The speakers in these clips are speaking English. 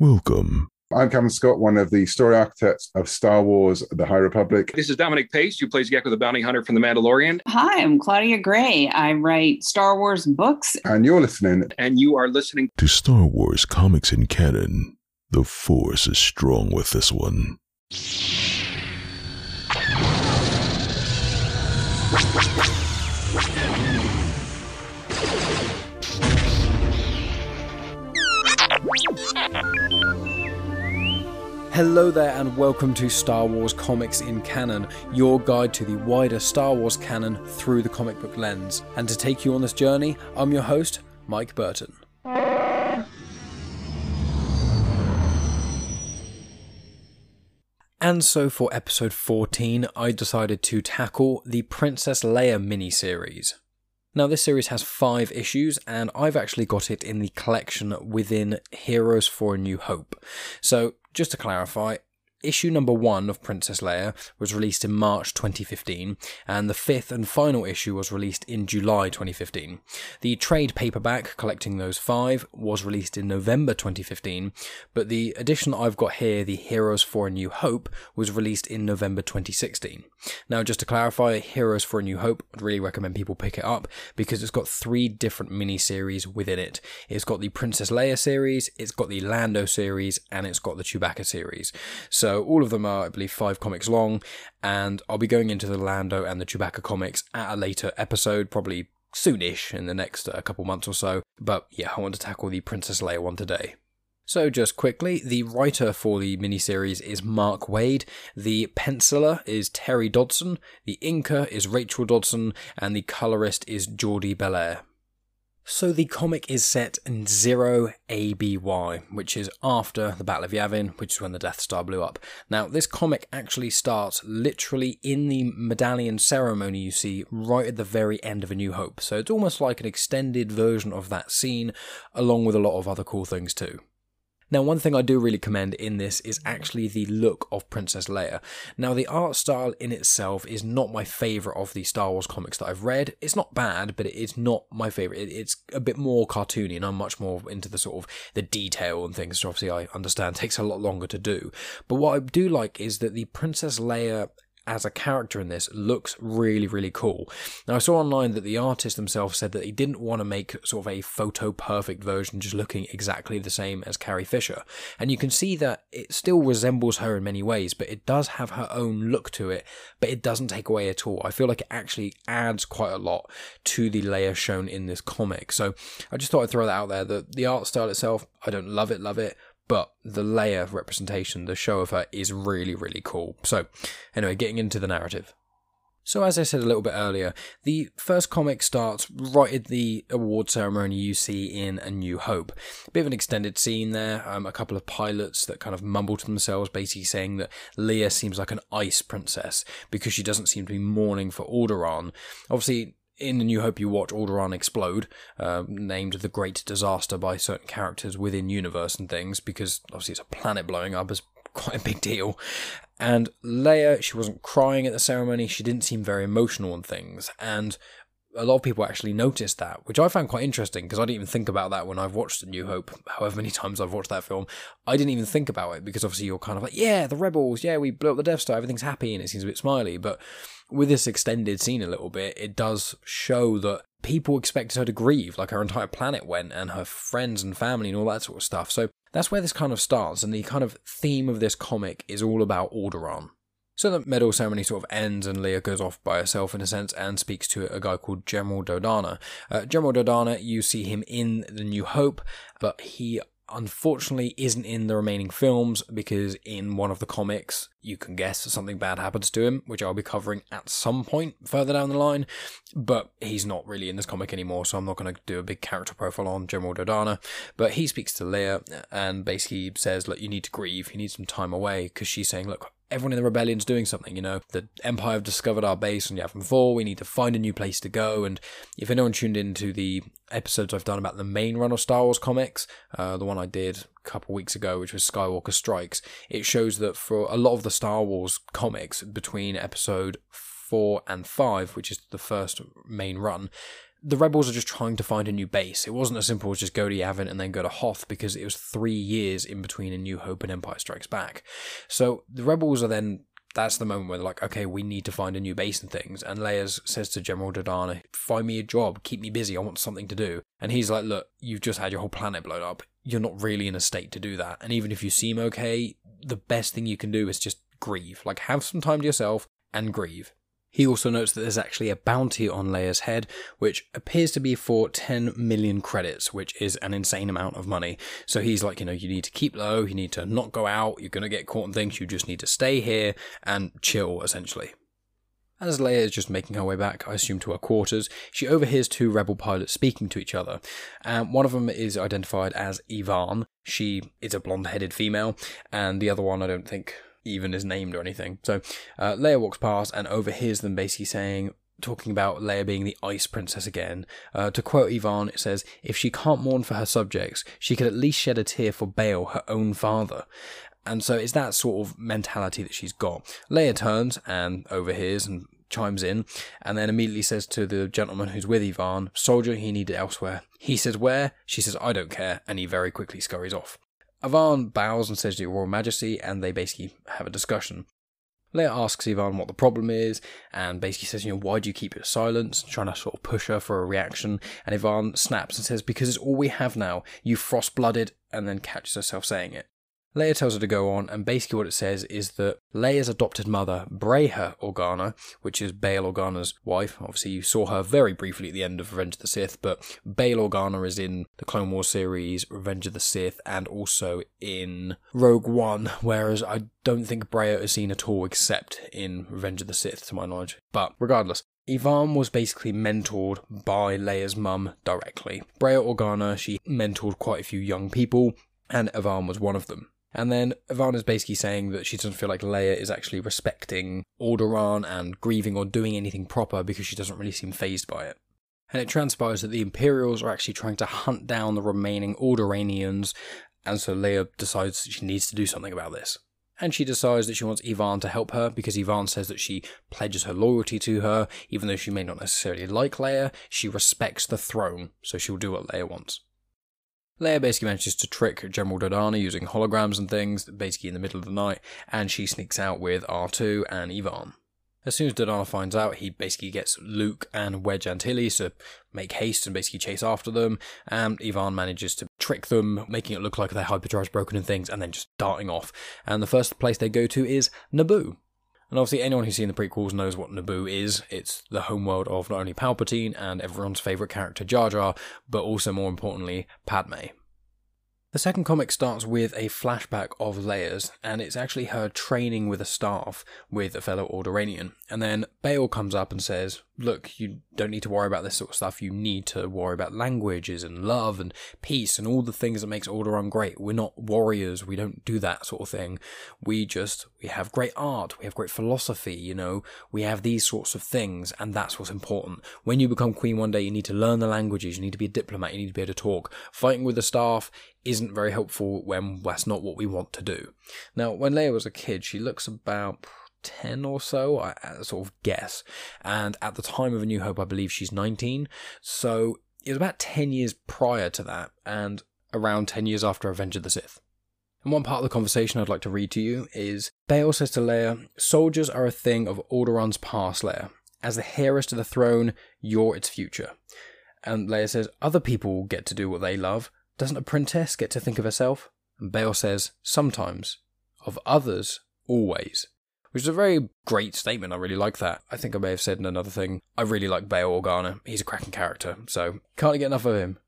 Welcome. I'm Kevin Scott, one of the story architects of Star Wars, The High Republic. This is Dominic Pace, who plays Gekko the Bounty Hunter from The Mandalorian. Hi, I'm Claudia Gray. I write Star Wars books. And you're listening. And you are listening to Star Wars Comics in Canon. The Force is strong with this one. Hello there and welcome to Star Wars Comics in Canon, your guide to the wider Star Wars canon through the comic book lens. And to take you on this journey, I'm your host, Mike Burton. And so for episode 14, I decided to tackle the Princess Leia miniseries. Now this series has 5 issues and I've actually got it in the collection within Heroes For A New Hope. So just to clarify, issue number 1 of Princess Leia was released in March 2015 and the 5th and final issue was released in July 2015. The trade paperback collecting those 5 was released in November 2015, but the edition I've got here, the Heroes For A New Hope, was released in November 2016. Now, just to clarify, Heroes For A New Hope, I'd really recommend people pick it up because it's got 3 different mini-series within it. It's got the Princess Leia series, it's got the Lando series, and it's got the Chewbacca series. So all of them are, I believe, 5 comics long, and I'll be going into the Lando and the Chewbacca comics at a later episode, probably soonish in the next couple months or so. But yeah, I want to tackle the Princess Leia one today. So just quickly, the writer for the miniseries is Mark Waid, the penciler is Terry Dodson, the inker is Rachel Dodson, and the colorist is Jordie Bellaire. So the comic is set in 0 ABY, which is after the Battle of Yavin, which is when the Death Star blew up. Now, this comic actually starts literally in the medallion ceremony you see right at the very end of A New Hope. So it's almost like an extended version of that scene, along with a lot of other cool things too. Now, one thing I do really commend in this is actually the look of Princess Leia. Now, the art style in itself is not my favourite of the Star Wars comics that I've read. It's not bad, but it's not my favourite. It's a bit more cartoony, and I'm much more into the sort of the detail and things, which obviously I understand takes a lot longer to do. But what I do like is that the Princess Leia as a character in this looks really, really cool. Now, I saw online that the artist themselves said that he didn't want to make sort of a photo-perfect version just looking exactly the same as Carrie Fisher. And you can see that it still resembles her in many ways, but it does have her own look to it, but it doesn't take away at all. I feel like it actually adds quite a lot to the layer shown in this comic. So I just thought I'd throw that out there. The art style itself, I don't love it. But the layer of representation, the show of her, is really, really cool. So, anyway, getting into the narrative. So as I said a little bit earlier, the first comic starts right at the award ceremony you see in A New Hope. A bit of an extended scene there, a couple of pilots that kind of mumble to themselves, basically saying that Leia seems like an ice princess because she doesn't seem to be mourning for Alderaan. Obviously, in A New Hope, you watch Alderaan explode, named the Great Disaster by certain characters within universe and things, because obviously it's a planet blowing up is quite a big deal. And Leia, she wasn't crying at the ceremony, she didn't seem very emotional and things, and a lot of people actually noticed that, which I found quite interesting because I didn't even think about that when I've watched A New Hope, however many times I've watched that film. I didn't even think about it because obviously you're kind of like, yeah, the rebels, yeah, we blew up the Death Star, everything's happy and it seems a bit smiley. But with this extended scene a little bit, it does show that people expected her to grieve, like her entire planet went and her friends and family and all that sort of stuff. So that's where this kind of starts, and the kind of theme of this comic is all about Alderaan. So the medal ceremony sort of ends and Leia goes off by herself in a sense and speaks to a guy called General Dodonna. General Dodonna, you see him in The New Hope, but he unfortunately isn't in the remaining films because in one of the comics, you can guess, something bad happens to him, which I'll be covering at some point further down the line, but he's not really in this comic anymore, so I'm not going to do a big character profile on General Dodonna. But he speaks to Leia and basically says, look, you need to grieve, you need some time away, because she's saying, look, everyone in the rebellion's doing something, you know. The Empire have discovered our base on Yavin 4. We need to find a new place to go. And if anyone tuned into the episodes I've done about the main run of Star Wars comics, the one I did a couple weeks ago, which was Skywalker Strikes, it shows that for a lot of the Star Wars comics between episode 4 and 5, which is the first main run, the rebels are just trying to find a new base. It wasn't as simple as just go to Yavin and then go to Hoth, because it was 3 years in between A New Hope and Empire Strikes Back. So the rebels are then, that's the moment where they're like, okay, we need to find a new base and things. And Leia says to General Dodonna, find me a job, keep me busy, I want something to do. And he's like, look, you've just had your whole planet blown up. You're not really in a state to do that. And even if you seem okay, the best thing you can do is just grieve. Like, have some time to yourself and grieve. He also notes that there's actually a bounty on Leia's head, which appears to be for 10 million credits, which is an insane amount of money. So he's like, you know, you need to keep low, you need to not go out, you're going to get caught in things, you just need to stay here and chill, essentially. As Leia is just making her way back, I assume to her quarters, she overhears two rebel pilots speaking to each other. One of them is identified as Evaan. She is a blonde-headed female, and the other one I don't think even is named or anything. So Leia walks past and overhears them basically saying, talking about Leia being the Ice Princess again. To quote Evaan, it says, if she can't mourn for her subjects, she could at least shed a tear for Bail, her own father. And so it's that sort of mentality that she's got. Leia turns and overhears and chimes in, and then immediately says to the gentleman who's with Evaan, soldier he needed elsewhere. He says, where? She says, I don't care, and he very quickly scurries off. Evaan bows and says to your Royal Majesty, and they basically have a discussion. Leia asks Evaan what the problem is, and basically says, you know, why do you keep your silence? Trying to sort of push her for a reaction, and Evaan snaps and says, because it's all we have now, you frost-blooded, and then catches herself saying it. Leia tells her to go on, and basically what it says is that Leia's adopted mother, Breha Organa, which is Bail Organa's wife. Obviously, you saw her very briefly at the end of Revenge of the Sith, but Bail Organa is in the Clone Wars series, Revenge of the Sith, and also in Rogue One, whereas I don't think Breha is seen at all except in Revenge of the Sith, to my knowledge. But regardless, Evaan was basically mentored by Leia's mum directly. Breha Organa, she mentored quite a few young people, and Evaan was one of them. And then Evaan is basically saying that she doesn't feel like Leia is actually respecting Alderaan and grieving or doing anything proper because she doesn't really seem fazed by it. And it transpires that the Imperials are actually trying to hunt down the remaining Alderaanians, and so Leia decides that she needs to do something about this. And she decides that she wants Evaan to help her because Evaan says that she pledges her loyalty to her, even though she may not necessarily like Leia, she respects the throne, so she'll do what Leia wants. Leia basically manages to trick General Dodonna using holograms and things, basically in the middle of the night, and she sneaks out with R2 and Evaan. As soon as Dodonna finds out, he basically gets Luke and Wedge Antilles to make haste and basically chase after them, and Evaan manages to trick them, making it look like their hyperdrive's broken and things, and then just darting off. And the first place they go to is Naboo. And obviously anyone who's seen the prequels knows what Naboo is. It's the homeworld of not only Palpatine and everyone's favourite character Jar Jar, but also more importantly, Padme. The second comic starts with a flashback of Leia's, and it's actually her training with a staff with a fellow Alderaanian. And then Bail comes up and says, look, you don't need to worry about this sort of stuff, you need to worry about languages and love and peace and all the things that makes Alderaan great. We're not warriors, we don't do that sort of thing. We have great art, we have great philosophy, you know, we have these sorts of things, and that's what's important. When you become queen one day, you need to learn the languages, you need to be a diplomat, you need to be able to talk. Fighting with the staff isn't very helpful when that's not what we want to do. Now, when Leia was a kid, she looks about 10 or so, I sort of guess. And at the time of A New Hope, I believe she's 19. So it was about 10 years prior to that, and around 10 years after Revenge of the Sith. And one part of the conversation I'd like to read to you is, Bail says to Leia, soldiers are a thing of Alderaan's past, Leia. As the heiress to the throne, you're its future. And Leia says, other people get to do what they love. Doesn't a princess get to think of herself? And Bail says, sometimes. Of others, always. Which is a very great statement, I really like that. I think I may have said in another thing, I really like Bail Organa, he's a cracking character, so can't get enough of him.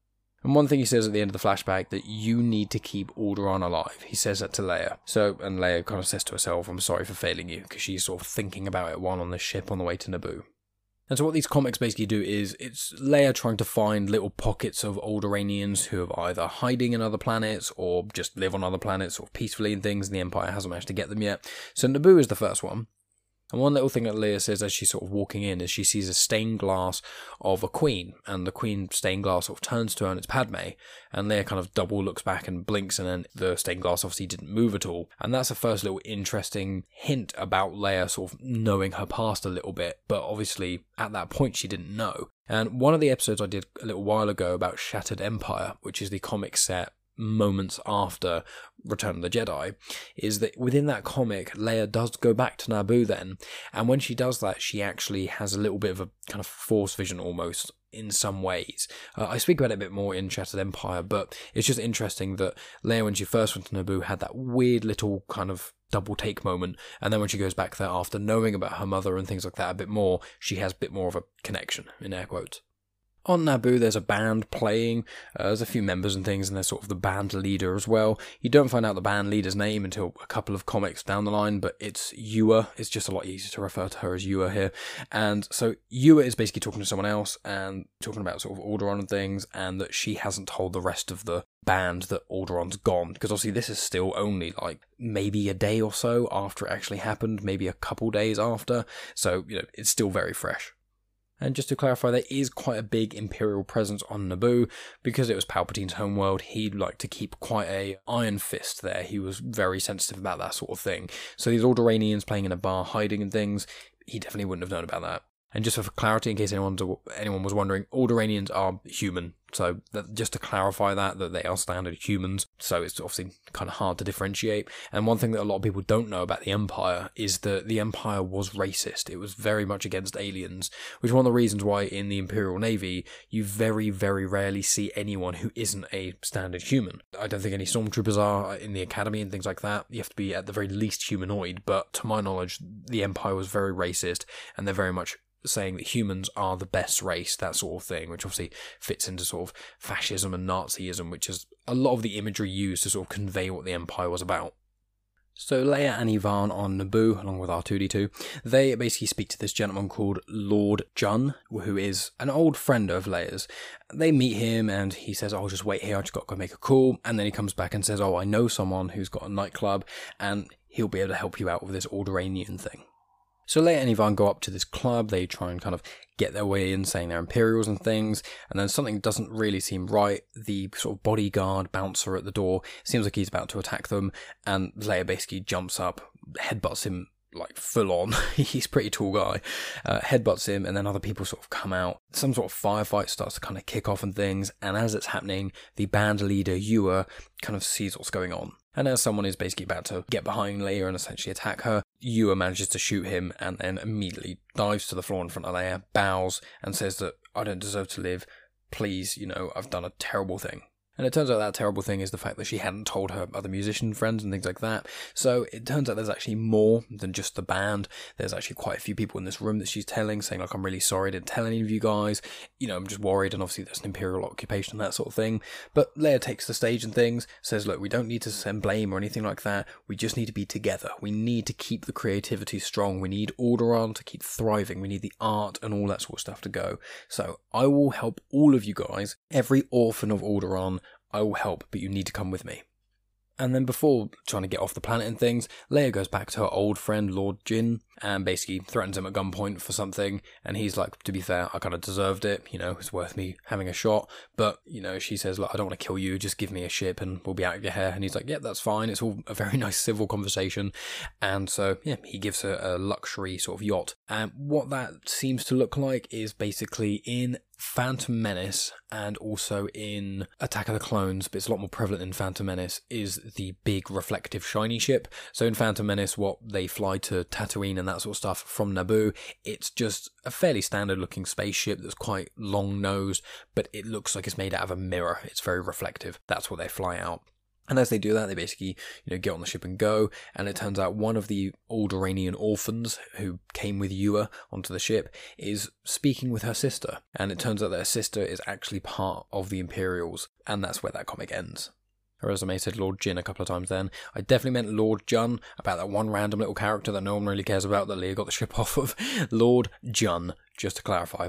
And one thing he says at the end of the flashback, that you need to keep Alderaan alive. He says that to Leia. So, and Leia kind of says to herself, I'm sorry for failing you, because she's sort of thinking about it while on the ship on the way to Naboo. And so what these comics basically do is, it's Leia trying to find little pockets of Alderaanians who are either hiding in other planets or just live on other planets sort of peacefully and things, and the Empire hasn't managed to get them yet. So Naboo is the first one. And one little thing that Leia says as she's sort of walking in is she sees a stained glass of a queen, and the queen stained glass sort of turns to her and it's Padme, and Leia kind of double looks back and blinks, and then the stained glass obviously didn't move at all. And that's the first little interesting hint about Leia sort of knowing her past a little bit, but obviously at that point she didn't know. And one of the episodes I did a little while ago about Shattered Empire, which is the comic set moments after Return of the Jedi, is that within that comic, Leia does go back to Naboo then, and when she does that, she actually has a little bit of a kind of Force vision almost in some ways. I speak about it a bit more in Shattered Empire, but it's just interesting that Leia, when she first went to Naboo, had that weird little kind of double take moment, and then when she goes back there after knowing about her mother and things like that a bit more, she has a bit more of a connection, in air quotes. On Naboo, there's a band playing, there's a few members and things, and there's sort of the band leader as well. You don't find out the band leader's name until a couple of comics down the line, but it's Ewa. It's just a lot easier to refer to her as Ewa here. And so Ewa is basically talking to someone else and talking about sort of Alderaan and things, and that she hasn't told the rest of the band that Alderaan's gone, because obviously this is still only like maybe a day or so after it actually happened, maybe a couple days after, so you know it's still very fresh. And just to clarify, there is quite a big Imperial presence on Naboo. Because it was Palpatine's homeworld, he liked to keep quite an iron fist there. He was very sensitive about that sort of thing. So these Alderaanians playing in a bar, hiding and things, he definitely wouldn't have known about that. And just for clarity, in case anyone was wondering, Alderaanians are human. So that, just to clarify that they are standard humans. So it's obviously kind of hard to differentiate. And one thing that a lot of people don't know about the Empire is that the Empire was racist. It was very much against aliens, which is one of the reasons why in the Imperial Navy, you very, very rarely see anyone who isn't a standard human. I don't think any stormtroopers are in the academy and things like that. You have to be at the very least humanoid. But to my knowledge, the Empire was very racist, and they're very much saying that humans are the best race, that sort of thing, which obviously fits into sort of fascism and Nazism, which is a lot of the imagery used to sort of convey what the Empire was about. So Leia and Evaan on Naboo, along with R2-D2, they basically speak to this gentleman called Lord Jun, who is an old friend of Leia's. They meet him and he says, "Oh, just wait here, I just got to go make a call." And then he comes back and says, "Oh, I know someone who's got a nightclub and he'll be able to help you out with this Alderaanian thing." So Leia and Evaan go up to this club. They try and kind of get their way in, saying they're Imperials and things, and then something doesn't really seem right. The sort of bodyguard bouncer at the door seems like he's about to attack them, and Leia basically jumps up, headbutts him like full on. He's a pretty tall guy. Headbutts him, and then other people sort of come out. Some sort of firefight starts to kind of kick off and things, and as it's happening, the band leader, Ewa, kind of sees what's going on. And as someone is basically about to get behind Leia and essentially attack her, Ewa manages to shoot him and then immediately dives to the floor in front of Leia, bows, and says that, "I don't deserve to live. Please, you know, I've done a terrible thing." And it turns out that terrible thing is the fact that she hadn't told her other musician friends and things like that. So it turns out there's actually more than just the band. There's actually quite a few people in this room that she's telling, saying like, "I'm really sorry, I didn't tell any of you guys. You know, I'm just worried." And obviously there's an Imperial occupation and that sort of thing. But Leia takes the stage and things, says, "Look, we don't need to send blame or anything like that. We just need to be together. We need to keep the creativity strong. We need Alderaan to keep thriving. We need the art and all that sort of stuff to go. So I will help all of you guys. Every orphan of Alderaan, I will help, but you need to come with me." And then before trying to get off the planet and things, Leia goes back to her old friend Lord Jun and basically threatens him at gunpoint for something, and he's like, "To be fair, I kind of deserved it, you know, it's worth me having a shot." But, you know, she says, "Look, I don't want to kill you, just give me a ship and we'll be out of your hair." And he's like, "Yeah, that's fine." It's all a very nice civil conversation. And so, yeah, he gives her a luxury sort of yacht. And what that seems to look like is basically in Phantom Menace and also in Attack of the Clones, but it's a lot more prevalent in Phantom Menace, is the big reflective shiny ship. So in Phantom Menace, what they fly to Tatooine and that sort of stuff from Naboo, it's just a fairly standard looking spaceship that's quite long nosed, but it looks like it's made out of a mirror. It's very reflective. That's what they fly out. And as they do that, they basically, you know, get on the ship and go. And it turns out one of the Alderanian orphans who came with Ewa onto the ship is speaking with her sister. And it turns out that her sister is actually part of the Imperials. And that's where that comic ends. Or as I may have said Lord Jun a couple of times then, I definitely meant Lord Jun, about that one random little character that no one really cares about that Leia got the ship off of. Lord Jun, just to clarify.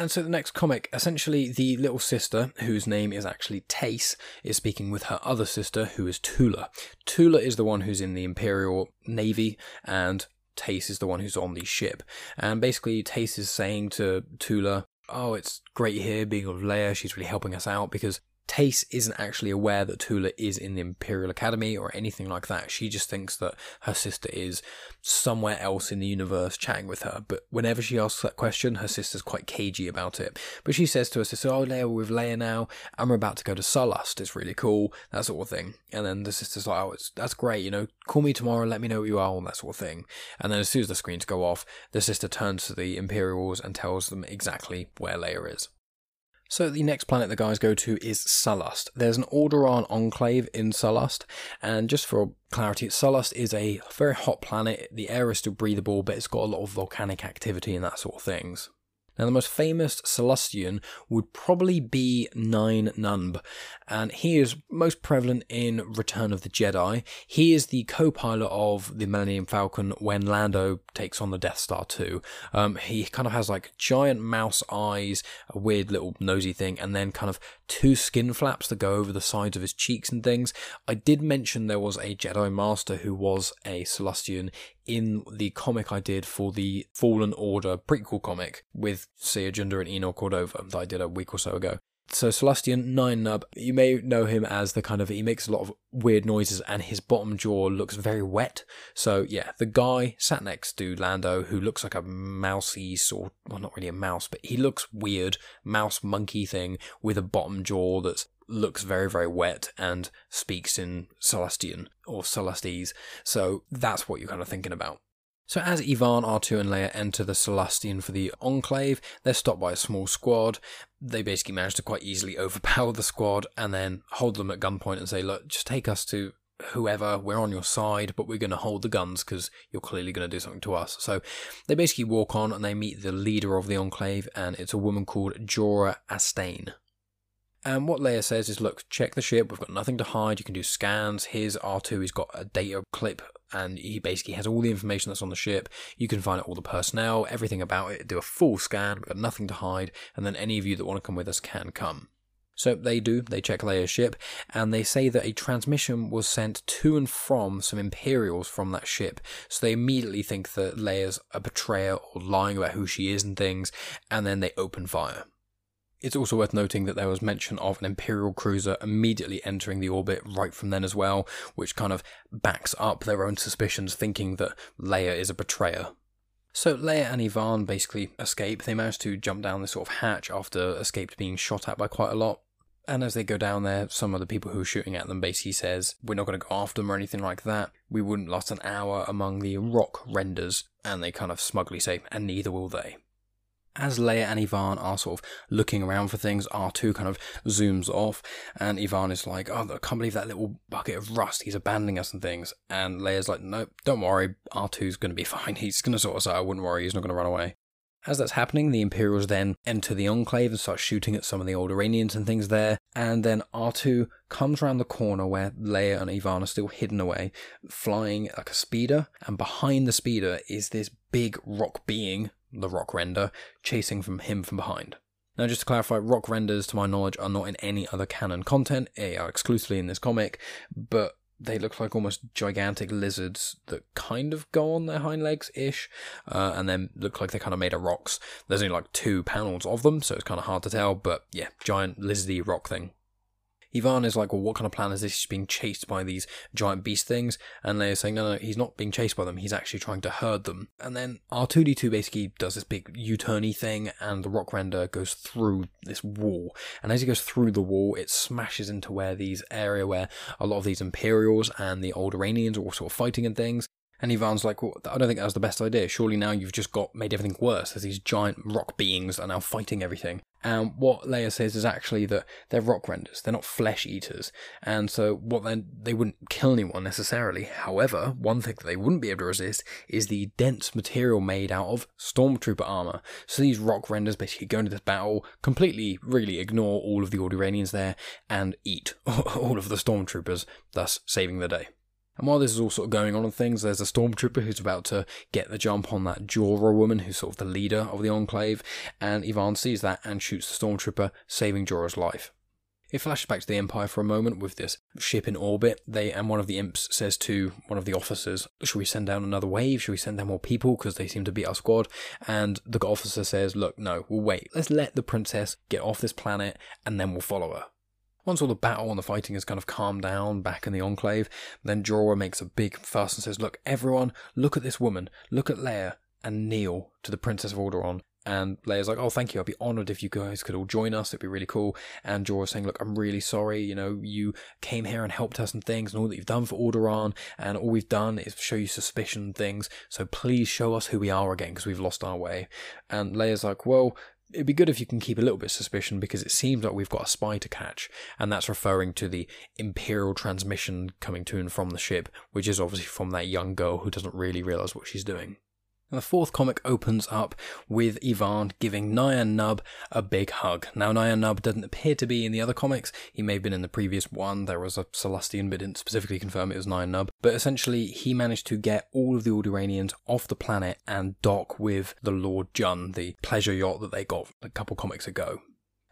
And so the next comic, essentially the little sister, whose name is actually Tace, is speaking with her other sister, who is Tula. Tula is the one who's in the Imperial Navy, and Tace is the one who's on the ship. And basically Tace is saying to Tula, "Oh, it's great here being with Leia, she's really helping us out," because Tace isn't actually aware that Tula is in the Imperial Academy or anything like that. She just thinks that her sister is somewhere else in the universe chatting with her. But whenever she asks that question, her sister's quite cagey about it. But she says to her sister, oh, Leia, we're with Leia now, and we're about to go to Sullust. It's really cool, that sort of thing. And then the sister's like, oh, that's great, you know, call me tomorrow, let me know what you are, and that sort of thing. And then as soon as the screens go off, the sister turns to the Imperials and tells them exactly where Leia is. So the next planet the guys go to is Sullust. There's an Alderaan enclave in Sullust, and just for clarity, Sullust is a very hot planet. The air is still breathable, but it's got a lot of volcanic activity and that sort of things. Now, the most famous Celestian would probably be Nien Nunb, and he is most prevalent in Return of the Jedi. He is the co-pilot of the Millennium Falcon when Lando takes on the Death Star 2. He kind of has like giant mouse eyes, a weird little nosy thing, and then kind of two skin flaps that go over the sides of his cheeks and things. I did mention there was a Jedi Master who was a Celestian in the comic I did for the Fallen Order prequel comic with Sia Junder and Enoch Cordova that I did a week or so ago. So Celestian Nien Nunb, you may know him as the kind of, he makes a lot of weird noises and his bottom jaw looks very wet. So yeah, the guy sat next to Lando who looks like a mousey sort, well not really a mouse, but he looks weird, mouse monkey thing with a bottom jaw that looks very, very wet and speaks in Celestian or Celestese. So that's what you're kind of thinking about. So as Evaan, R2 and Leia enter the Celestian for the Enclave, they're stopped by a small squad. They basically manage to quite easily overpower the squad and then hold them at gunpoint and say, look, just take us to whoever, we're on your side, but we're going to hold the guns because you're clearly going to do something to us. So they basically walk on and they meet the leader of the Enclave, and it's a woman called Jora Astane. And what Leia says is, look, check the ship, we've got nothing to hide, you can do scans, here's R2, he's got a data clip, and he basically has all the information that's on the ship, you can find out all the personnel, everything about it, do a full scan, we've got nothing to hide, and then any of you that want to come with us can come. So they do, they check Leia's ship, and they say that a transmission was sent to and from some Imperials from that ship. So they immediately think that Leia's a betrayer or lying about who she is and things, and then they open fire. It's also worth noting that there was mention of an Imperial cruiser immediately entering the orbit right from then as well, which kind of backs up their own suspicions, thinking that Leia is a betrayer. So Leia and Evaan basically escape. They manage to jump down this sort of hatch after escaped being shot at by quite a lot. And as they go down there, some of the people who are shooting at them basically says, we're not going to go after them or anything like that. We wouldn't last an hour among the rock renders. And they kind of smugly say, and neither will they. As Leia and Evaan are sort of looking around for things, R2 kind of zooms off, and Evaan is like, oh, I can't believe that little bucket of rust, he's abandoning us and things. And Leia's like, nope, don't worry, R2's going to be fine, he's going to sort us out, I wouldn't worry, he's not going to run away. As that's happening, the Imperials then enter the Enclave and start shooting at some of the Alderaanians and things there, and then R2 comes around the corner where Leia and Evaan are still hidden away, flying like a speeder, and behind the speeder is this big rock being, the rock render, chasing from him from behind. Now, just to clarify, rock renders, to my knowledge, are not in any other canon content. They are exclusively in this comic, but they look like almost gigantic lizards that kind of go on their hind legs-ish, and then look like they're kind of made of rocks. There's only like two panels of them, so it's kind of hard to tell, but yeah, giant lizardy rock thing. Evaan is like, well, what kind of plan is this? She's being chased by these giant beast things. And Leia's saying, no, he's not being chased by them. He's actually trying to herd them. And then R2-D2 basically does this big U-turny thing, and the rock render goes through this wall. And as he goes through the wall, it smashes into where these area where a lot of these Imperials and the Alderaanians are all sort of fighting and things. And Evaan's like, well, I don't think that was the best idea. Surely now you've just made everything worse, as these giant rock beings that are now fighting everything. And what Leia says is actually that they're rock renders, they're not flesh eaters. And so they wouldn't kill anyone necessarily. However, one thing that they wouldn't be able to resist is the dense material made out of stormtrooper armor. So these rock renders basically go into this battle, completely really ignore all of the Alderaanians there, and eat all of the stormtroopers, thus saving the day. And while this is all sort of going on and things, there's a stormtrooper who's about to get the jump on that Jora woman, who's sort of the leader of the Enclave, and Evaan sees that and shoots the stormtrooper, saving Jora's life. It flashes back to the Empire for a moment with this ship in orbit. And one of the imps says to one of the officers, should we send down another wave? Should we send down more people? Because they seem to beat our squad. And the officer says, look, no, we'll wait. Let's let the princess get off this planet and then we'll follow her. Once all the battle and the fighting has kind of calmed down back in the Enclave, then Jora makes a big fuss and says, look, everyone, look at this woman, look at Leia, and kneel to the Princess of Alderaan. And Leia's like, oh, thank you, I'd be honoured if you guys could all join us, it'd be really cool. And Jora's saying, look, I'm really sorry, you know, you came here and helped us and things, and all that you've done for Alderaan, and all we've done is show you suspicion and things, so please show us who we are again, because we've lost our way. And Leia's like, well, it'd be good if you can keep a little bit of suspicion, because it seems like we've got a spy to catch. And that's referring to the Imperial transmission coming to and from the ship, which is obviously from that young girl who doesn't really realise what she's doing. And the fourth comic opens up with Evaan giving Nien Nunb a big hug. Now, Nien Nunb doesn't appear to be in the other comics. He may have been in the previous one. There was a Celestian, but didn't specifically confirm it was Nien Nunb. But essentially, he managed to get all of the Alderanians off the planet and dock with the Lord Jun, the pleasure yacht that they got a couple comics ago.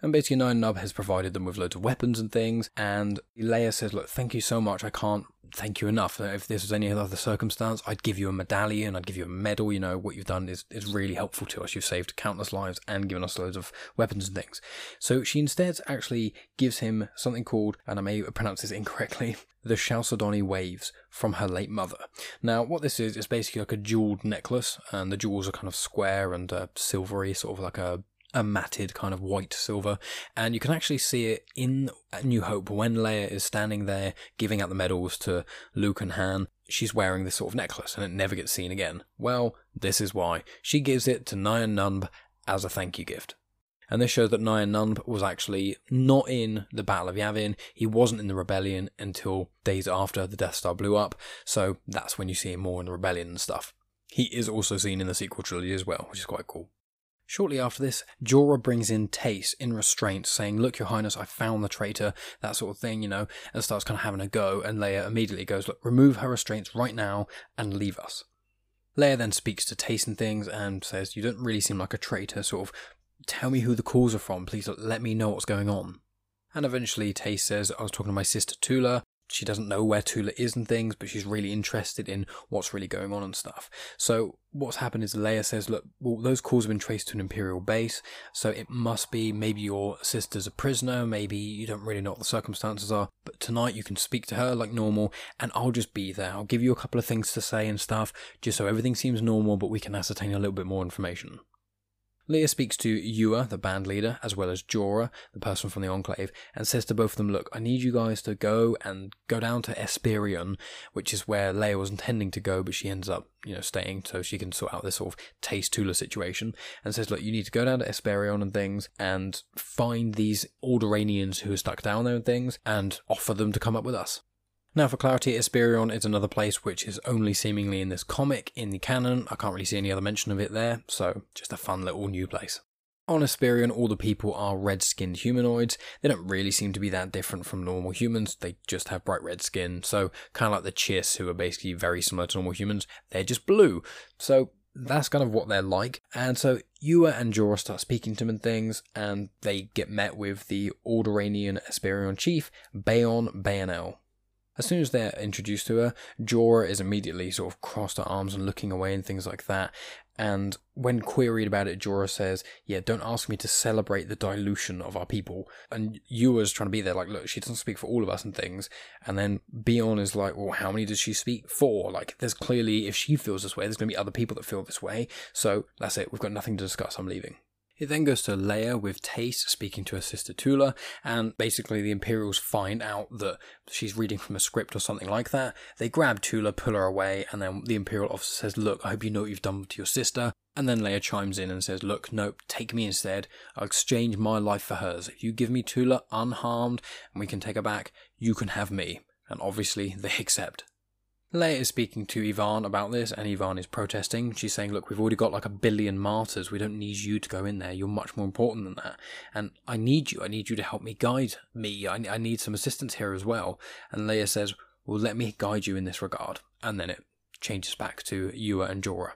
And basically, Nien Nunb has provided them with loads of weapons and things, and Leia says, look, thank you so much, I can't thank you enough. If this was any other circumstance, I'd give you a medallion, I'd give you a medal, you know, what you've done is really helpful to us. You've saved countless lives and given us loads of weapons and things. So she instead actually gives him something called, and I may pronounce this incorrectly, the Chalcedony Waves from her late mother. Now, what this is basically like a jeweled necklace, and the jewels are kind of square and silvery, sort of like a matted kind of white silver, and you can actually see it in A New Hope when Leia is standing there giving out the medals to Luke and Han. She's wearing this sort of necklace and it never gets seen again. Well, this is why. She gives it to Nien Nunb as a thank you gift. And this shows that Nien Nunb was actually not in the Battle of Yavin. He wasn't in the Rebellion until days after the Death Star blew up, so that's when you see him more in the Rebellion and stuff. He is also seen in the sequel trilogy as well, which is quite cool. Shortly after this, Jora brings in Tace in restraint, saying, look, Your Highness, I found the traitor, that sort of thing, you know, and starts kind of having a go, and Leia immediately goes, look, remove her restraints right now and leave us. Leia then speaks to Tace and things and says, you don't really seem like a traitor, sort of, tell me who the calls are from, please let me know what's going on. And eventually Tace says, I was talking to my sister Tula. She doesn't know where Tula is and things, but she's really interested in what's really going on and stuff. So what's happened is Leia says, look, well, those calls have been traced to an Imperial base, so it must be maybe your sister's a prisoner, maybe you don't really know what the circumstances are, but tonight you can speak to her like normal, and I'll just be there. I'll give you a couple of things to say and stuff, just so everything seems normal, but we can ascertain a little bit more information. Leia speaks to Ewa, the band leader, as well as Jora, the person from the Enclave, and says to both of them, look, I need you guys to go down to Aspirion, which is where Leia was intending to go, but she ends up, you know, staying so she can sort out this sort of Tace Tula situation, and says, look, you need to go down to Aspirion and things, and find these Alderanians who are stuck down there and things, and offer them to come up with us. Now, for clarity, Aspirion is another place which is only seemingly in this comic, in the canon. I can't really see any other mention of it there, so just a fun little new place. On Aspirion, all the people are red-skinned humanoids. They don't really seem to be that different from normal humans, they just have bright red skin, so kind of like the Chiss, who are basically very similar to normal humans, they're just blue. So that's kind of what they're like, and so Ewa and Jora start speaking to him and things, and they get met with the Alderanian Aspirion chief, Bayon Bayonel. As soon as they're introduced to her, Jora is immediately sort of crossed at arms and looking away and things like that. And when queried about it, Jora says, yeah, don't ask me to celebrate the dilution of our people. And Ewa's trying to be there like, look, she doesn't speak for all of us and things. And then Bayon is like, well, how many does she speak for? Like, there's clearly, if she feels this way, there's going to be other people that feel this way. So that's it. We've got nothing to discuss. I'm leaving. It then goes to Leia with Tace speaking to her sister Tula, and basically the Imperials find out that she's reading from a script or something like that. They grab Tula, pull her away, and then the Imperial officer says, look, I hope you know what you've done to your sister. And then Leia chimes in and says, look, nope, take me instead. I'll exchange my life for hers. If you give me Tula unharmed and we can take her back, you can have me. And obviously they accept. Leia is speaking to Evaan about this, and Evaan is protesting. She's saying, look, we've already got like a billion martyrs. We don't need you to go in there. You're much more important than that. And I need you. I need you to help me guide me. I need some assistance here as well. And Leia says, well, let me guide you in this regard. And then it changes back to Ewa and Jora.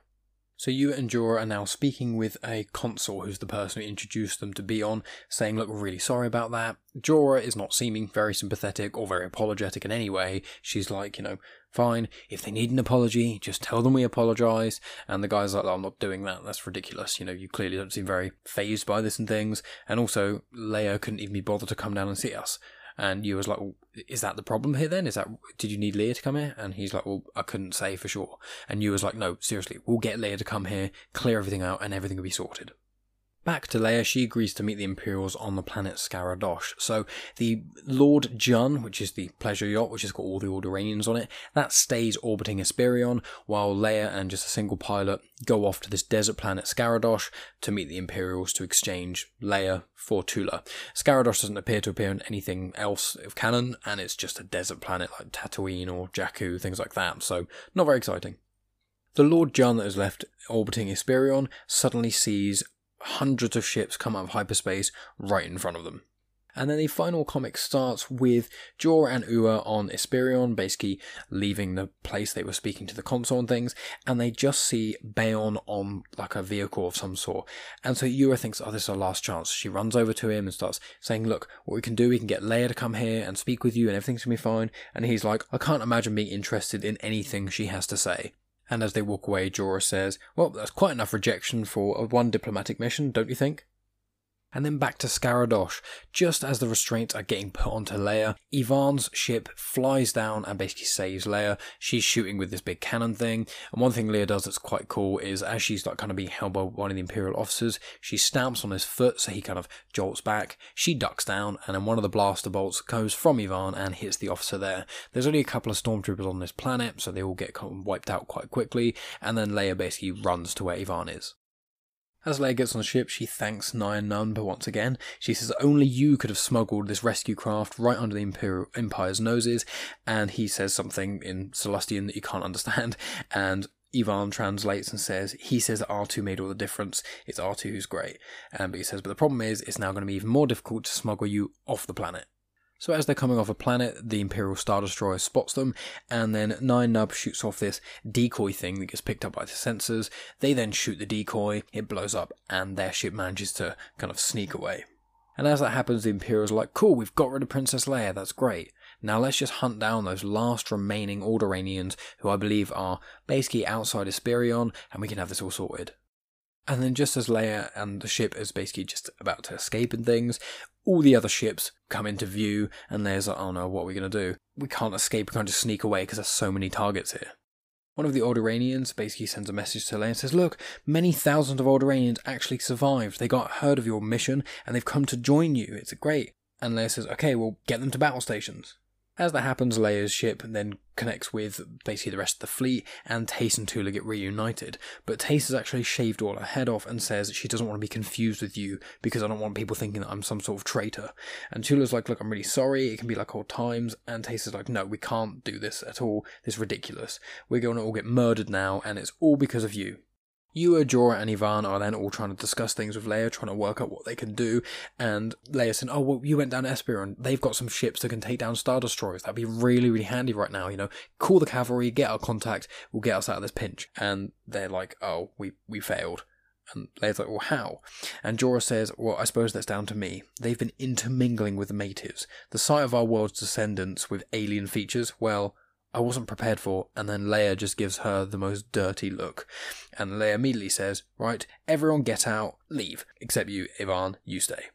So Ewa and Jora are now speaking with a consul, who's the person who introduced them to Bayon, saying, look, we're really sorry about that. Jora is not seeming very sympathetic or very apologetic in any way. She's like, you know, fine, if they need an apology, just tell them we apologise. And the guy's like, oh, I'm not doing that, that's ridiculous, you know, you clearly don't seem very phased by this and things. And also, Leia couldn't even be bothered to come down and see us. And you was like, well, is that the problem here then? Is that, did you need Leia to come here? And he's like, well, I couldn't say for sure. And you was like, no, seriously, we'll get Leia to come here, clear everything out, and everything will be sorted. Back to Leia, she agrees to meet the Imperials on the planet Scaradosh. So the Lord Jun, which is the pleasure yacht, which has got all the Alderanians on it, that stays orbiting Aspirion, while Leia and just a single pilot go off to this desert planet Scaradosh to meet the Imperials to exchange Leia for Tula. Scaradosh doesn't appear to appear in anything else of canon, and it's just a desert planet like Tatooine or Jakku, things like that, so not very exciting. The Lord Jun that is left orbiting Aspirion suddenly sees hundreds of ships come out of hyperspace right in front of them. And then the final comic starts with Jora and Ewa on Aspirion, basically leaving the place they were speaking to the console and things, and they just see Bayon on like a vehicle of some sort. And so Ewa thinks, oh, this is our last chance. She runs over to him and starts saying, look, what we can do, we can get Leia to come here and speak with you and everything's gonna be fine. And he's like, I can't imagine being interested in anything she has to say. And as they walk away, Jora says, well, that's quite enough rejection for one diplomatic mission, don't you think? And then back to Scaradosh. Just as the restraints are getting put onto Leia, Evaan's ship flies down and basically saves Leia. She's shooting with this big cannon thing. And one thing Leia does that's quite cool is as she's like kind of being held by one of the Imperial officers, she stamps on his foot so he kind of jolts back. She ducks down and then one of the blaster bolts goes from Evaan and hits the officer there. There's only a couple of stormtroopers on this planet, so they all get wiped out quite quickly. And then Leia basically runs to where Evaan is. As Leia gets on the ship, she thanks Nien Nunb once again. She says, only you could have smuggled this rescue craft right under the Empire's noses. And he says something in Celestian that you can't understand. And Evaan translates and says, he says that R2 made all the difference. It's R2 who's great. But he says, but the problem is, it's now going to be even more difficult to smuggle you off the planet. So as they're coming off a planet, the Imperial Star Destroyer spots them, and then Nien Nunb shoots off this decoy thing that gets picked up by the sensors. They then shoot the decoy, it blows up, and their ship manages to kind of sneak away. And as that happens, the Imperials are like, cool, we've got rid of Princess Leia, that's great. Now let's just hunt down those last remaining Alderanians, who I believe are basically outside Aspirion, and we can have this all sorted. And then just as Leia and the ship is basically just about to escape and things, all the other ships come into view and Leia's like, oh no, what are we going to do? We can't escape, we can't just sneak away because there's so many targets here. One of the Alderanians basically sends a message to Leia and says, look, many thousands of Alderanians actually survived. They got heard of your mission and they've come to join you. It's great. And Leia says, okay, well, get them to battle stations. As that happens, Leia's ship then connects with basically the rest of the fleet, and Tace and Tula get reunited. But Tace has actually shaved all her head off and says she doesn't want to be confused with you because I don't want people thinking that I'm some sort of traitor. And Tula's like, look, I'm really sorry, it can be like old times. And Tace is like, no, we can't do this at all, this is ridiculous. We're going to all get murdered now, and it's all because of you. Ewa, Jora and Evaan are then all trying to discuss things with Leia, trying to work out what they can do, and Leia said, oh, well, you went down to Aspirion, they've got some ships that can take down Star Destroyers, that'd be really, really handy right now, you know, call the cavalry, get our contact, we'll get us out of this pinch. And they're like, oh, we failed. And Leia's like, well, how? And Jora says, well, I suppose that's down to me. They've been intermingling with the natives. The sight of our world's descendants with alien features, well, I wasn't prepared for. And then Leia just gives her the most dirty look. And Leia immediately says, right, everyone get out, leave. Except you, Evaan, you stay.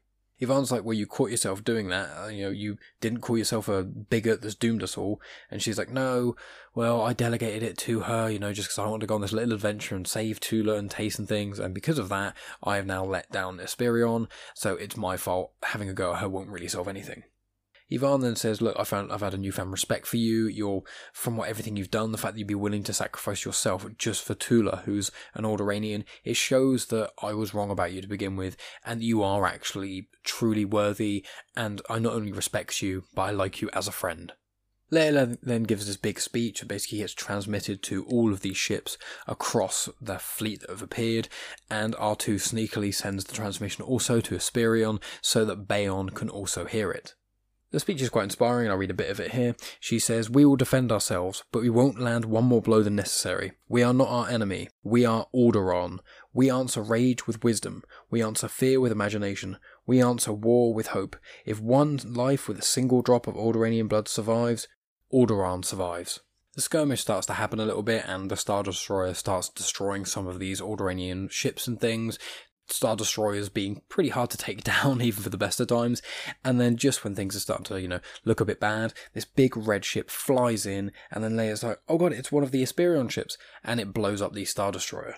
Evaan's like, well, you caught yourself doing that. You know, you didn't call yourself a bigot that's doomed us all. And she's like, no, well, I delegated it to her, you know, just because I wanted to go on this little adventure and save Tula and Tace and things. And because of that, I have now let down Aspirion. So it's my fault. Having a go at her won't really solve anything. Evaan then says, look, I've had a newfound respect for you. You're, from everything you've done, the fact that you'd be willing to sacrifice yourself just for Tula, who's an Alderanian, it shows that I was wrong about you to begin with, and you are actually truly worthy, and I not only respect you, but I like you as a friend. Leia then gives this big speech that basically gets transmitted to all of these ships across the fleet that have appeared, and R2 sneakily sends the transmission also to Aspirion so that Bayon can also hear it. The speech is quite inspiring, and I'll read a bit of it here. She says, we will defend ourselves, but we won't land one more blow than necessary. We are not our enemy. We are Alderaan. We answer rage with wisdom. We answer fear with imagination. We answer war with hope. If one life with a single drop of Alderanian blood survives, Alderaan survives. The skirmish starts to happen a little bit, and the Star Destroyer starts destroying some of these Alderanian ships and things. Star Destroyers being pretty hard to take down, even for the best of times. And then just when things are starting to, you know, look a bit bad, this big red ship flies in, and then Leia's like, oh god, it's one of the Aspirion ships, and it blows up the Star Destroyer.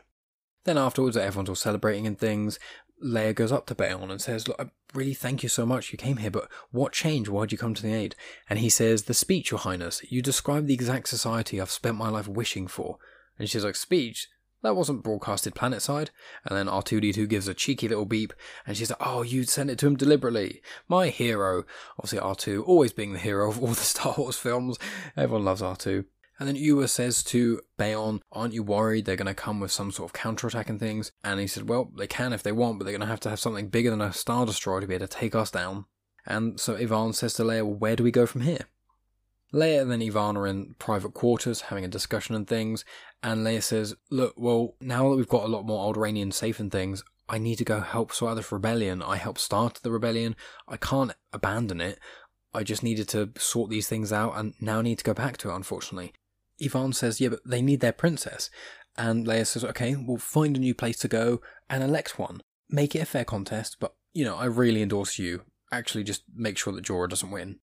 Then afterwards, everyone's all celebrating and things. Leia goes up to Bayon and says, look, I really thank you so much, you came here, but what change? Why'd you come to the aid? And he says, the speech, your highness. You described the exact society I've spent my life wishing for. And she's like, speech? That wasn't broadcasted planetside. And then R2-D2 gives a cheeky little beep, and she's like, oh, you sent it to him deliberately. My hero. Obviously, R2 always being the hero of all the Star Wars films. Everyone loves R2. And then Ewa says to Bayon, aren't you worried they're going to come with some sort of counterattack and things? And he said, well, they can if they want, but they're going to have something bigger than a Star Destroyer to be able to take us down. And so Evaan says to Leia, well, where do we go from here? Leia and then Evaan are in private quarters, having a discussion and things. And Leia says, look, well, now that we've got a lot more Alderanian safe and things, I need to go help sort out this rebellion. I helped start the rebellion. I can't abandon it. I just needed to sort these things out and now need to go back to it, unfortunately. Evaan says, yeah, but they need their princess. And Leia says, okay, we'll find a new place to go and elect one. Make it a fair contest, but, you know, I really endorse you. Actually, just make sure that Jora doesn't win.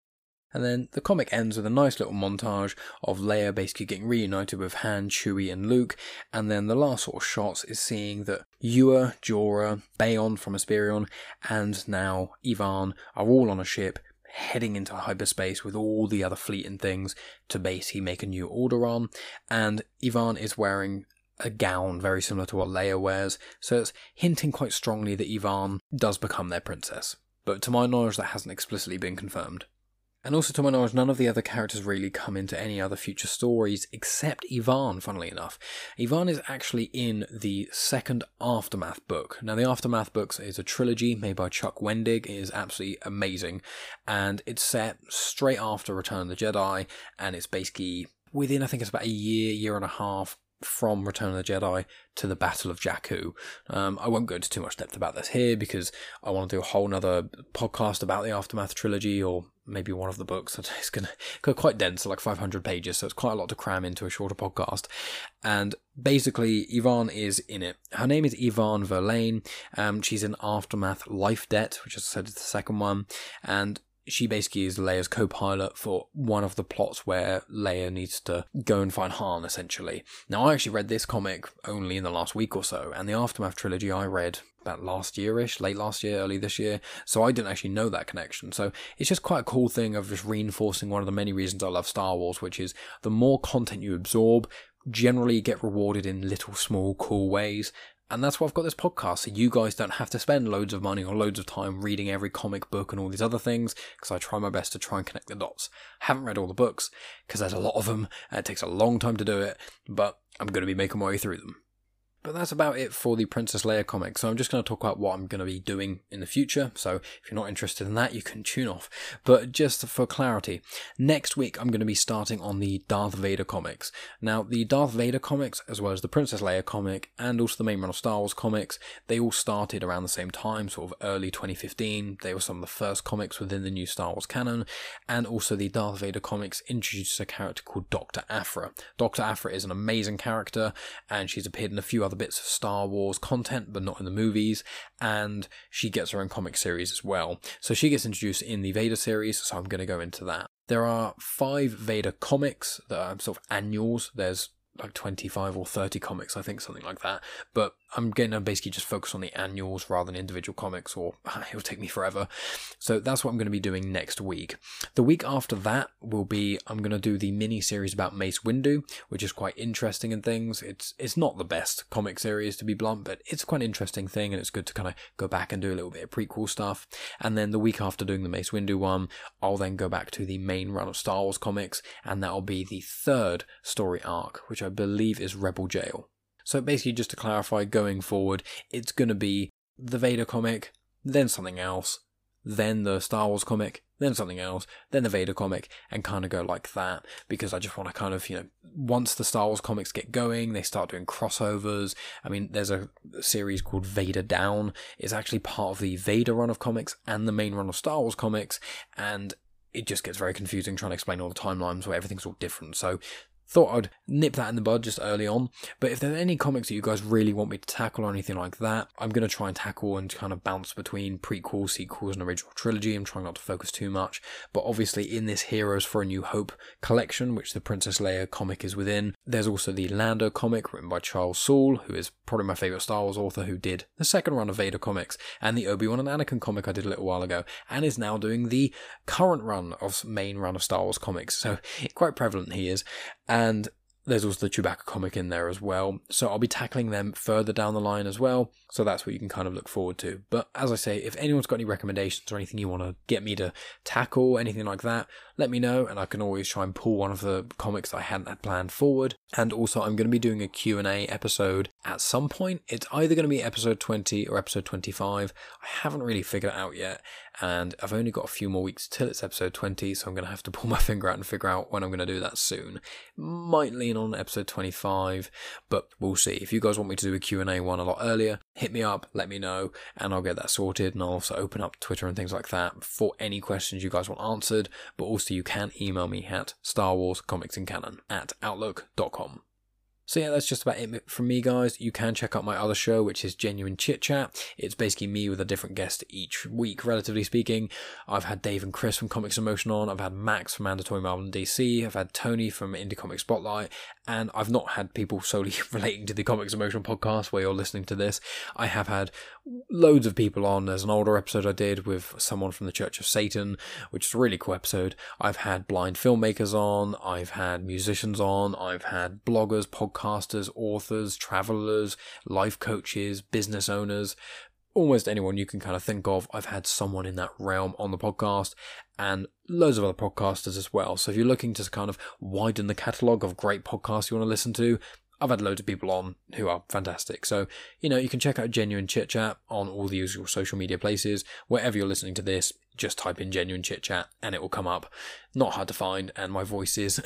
And then the comic ends with a nice little montage of Leia basically getting reunited with Han, Chewie, and Luke. And then the last sort of shots is seeing that Ewa, Jora, Bayon from Aspirion, and now Evaan are all on a ship, heading into hyperspace with all the other fleet and things to basically make a new Alderaan. And Evaan is wearing a gown very similar to what Leia wears, so it's hinting quite strongly that Evaan does become their princess. But to my knowledge, that hasn't explicitly been confirmed. And also to my knowledge, none of the other characters really come into any other future stories except Evaan, funnily enough. Evaan is actually in the second Aftermath book. Now, the Aftermath books is a trilogy made by Chuck Wendig. It is absolutely amazing. And it's set straight after Return of the Jedi. And it's basically within, I think it's about a year, year and a half from Return of the Jedi to the Battle of Jakku. I won't go into too much depth about this here because I want to do a whole nother podcast about the Aftermath trilogy, or maybe one of the books. It's going to go quite dense, like 500 pages, so it's quite a lot to cram into a shorter podcast. And basically, Evaan is in it. Her name is Evaan Verlaine. She's in Aftermath Life Debt, which as I said is the second one, and she basically is Leia's co-pilot for one of the plots where Leia needs to go and find Han, essentially. Now, I actually read this comic only in the last week or so, and the Aftermath trilogy I read about last year-ish, late last year, early this year, so I didn't actually know that connection. So it's just quite a cool thing of just reinforcing one of the many reasons I love Star Wars, which is the more content you absorb, generally get rewarded in little, small, cool ways. And that's why I've got this podcast, so you guys don't have to spend loads of money or loads of time reading every comic book and all these other things, because I try my best to try and connect the dots. I haven't read all the books, because there's a lot of them, and it takes a long time to do it, but I'm going to be making my way through them. But that's about it for the Princess Leia comic, so I'm just going to talk about what I'm going to be doing in the future, so if you're not interested in that, you can tune off. But just for clarity, next week I'm going to be starting on the Darth Vader comics. Now, the Darth Vader comics, as well as the Princess Leia comic, and also the main run of Star Wars comics, they all started around the same time, sort of early 2015. They were some of the first comics within the new Star Wars canon, and also the Darth Vader comics introduced a character called Dr. Aphra. Dr. Aphra is an amazing character, and she's appeared in a few other bits of Star Wars content, but not in the movies, and she gets her own comic series as well. So she gets introduced in the Vader series, so I'm going to go into that. There are 5 Vader comics that are sort of annuals. There's like 25 or 30 comics, I think, something like that. But I'm going to basically just focus on the annuals rather than individual comics, or it'll take me forever. So that's what I'm going to be doing next week. The week after that will be, I'm going to do the mini-series about Mace Windu, which is quite interesting and things. It's not the best comic series, to be blunt, but it's quite an interesting thing, and it's good to kind of go back and do a little bit of prequel stuff. And then the week after doing the Mace Windu one, I'll then go back to the main run of Star Wars comics, and that'll be the 3rd story arc, which I believe is Rebel Jail. So basically, just to clarify, going forward, it's going to be the Vader comic, then something else, then the Star Wars comic, then something else, then the Vader comic, and kind of go like that, because I just want to kind of, you know, once the Star Wars comics get going, they start doing crossovers. I mean, there's a series called Vader Down. It's actually part of the Vader run of comics and the main run of Star Wars comics, and it just gets very confusing trying to explain all the timelines where everything's all different. So Thought I'd nip that in the bud just early on, but if there's any comics that you guys really want me to tackle or anything like that, I'm going to try and tackle and kind of bounce between prequels, sequels and original trilogy. I'm trying not to focus too much, but obviously in this Heroes for a New Hope collection, which the Princess Leia comic is within, there's also the Lando comic written by Charles Soule, who is probably my favourite Star Wars author, who did the second run of Vader comics, and the Obi-Wan and Anakin comic I did a little while ago, and is now doing the current run of main run of Star Wars comics, so quite prevalent he is. And there's also the Chewbacca comic in there as well. So I'll be tackling them further down the line as well. So that's what you can kind of look forward to. But as I say, if anyone's got any recommendations or anything you want to get me to tackle, anything like that, let me know. And I can always try and pull one of the comics I hadn't had planned forward. And also I'm going to be doing a Q&A episode at some point. It's either going to be episode 20 or episode 25. I haven't really figured it out yet. And I've only got a few more weeks till it's episode 20, so I'm going to have to pull my finger out and figure out when I'm going to do that soon. Might lean on episode 25, but we'll see. If you guys want me to do a Q&A one a lot earlier, hit me up, let me know, and I'll get that sorted, and I'll also open up Twitter and things like that for any questions you guys want answered, but also you can email me at starwarscomicsandcanon@outlook.com. So yeah, that's just about it from me, guys. You can check out my other show, which is Genuine Chit-Chat. It's basically me with a different guest each week, relatively speaking. I've had Dave and Chris from Comics In Motion on. I've had Max from Mandatory Marvel and DC. I've had Tony from Indie Comic Spotlight. And I've not had people solely relating to the Comics In Motion podcast where you're listening to this. I have had loads of people on. There's an older episode I did with someone from the Church of Satan, which is a really cool episode. I've had blind filmmakers on. I've had musicians on. I've had bloggers, podcasters, authors, travelers, life coaches, business owners, almost anyone you can kind of think of. I've had someone in that realm on the podcast, and loads of other podcasters as well. So if you're looking to kind of widen the catalogue of great podcasts you want to listen to, I've had loads of people on who are fantastic. So, you know, you can check out Genuine Chit Chat on all the usual social media places. Wherever you're listening to this, just type in Genuine Chit Chat and it will come up. Not hard to find, and my voice is,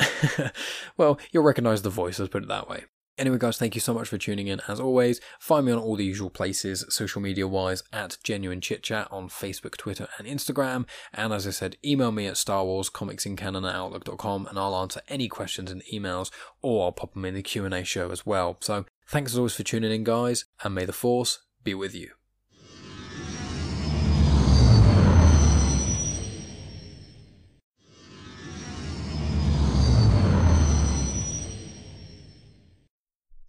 well, you'll recognise the voice, let's put it that way. Anyway, guys, thank you so much for tuning in. As always, find me on all the usual places, social media-wise, at Genuine Chit Chat on Facebook, Twitter, and Instagram. And as I said, email me at starwarscomicsincanon@outlook.com, and I'll answer any questions in the emails, or I'll pop them in the Q&A show as well. So thanks as always for tuning in, guys, and may the Force be with you.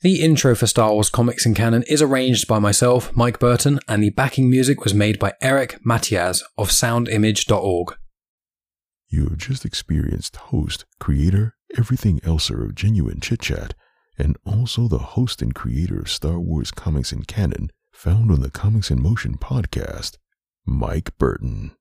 The intro for Star Wars Comics in Canon is arranged by myself, Mike Burton, and the backing music was made by Eric Matias of soundimage.org. You have just experienced host, creator, everything elser of Genuine Chit-Chat, and also the host and creator of Star Wars Comics in Canon, found on the Comics in Motion podcast, Mike Burton.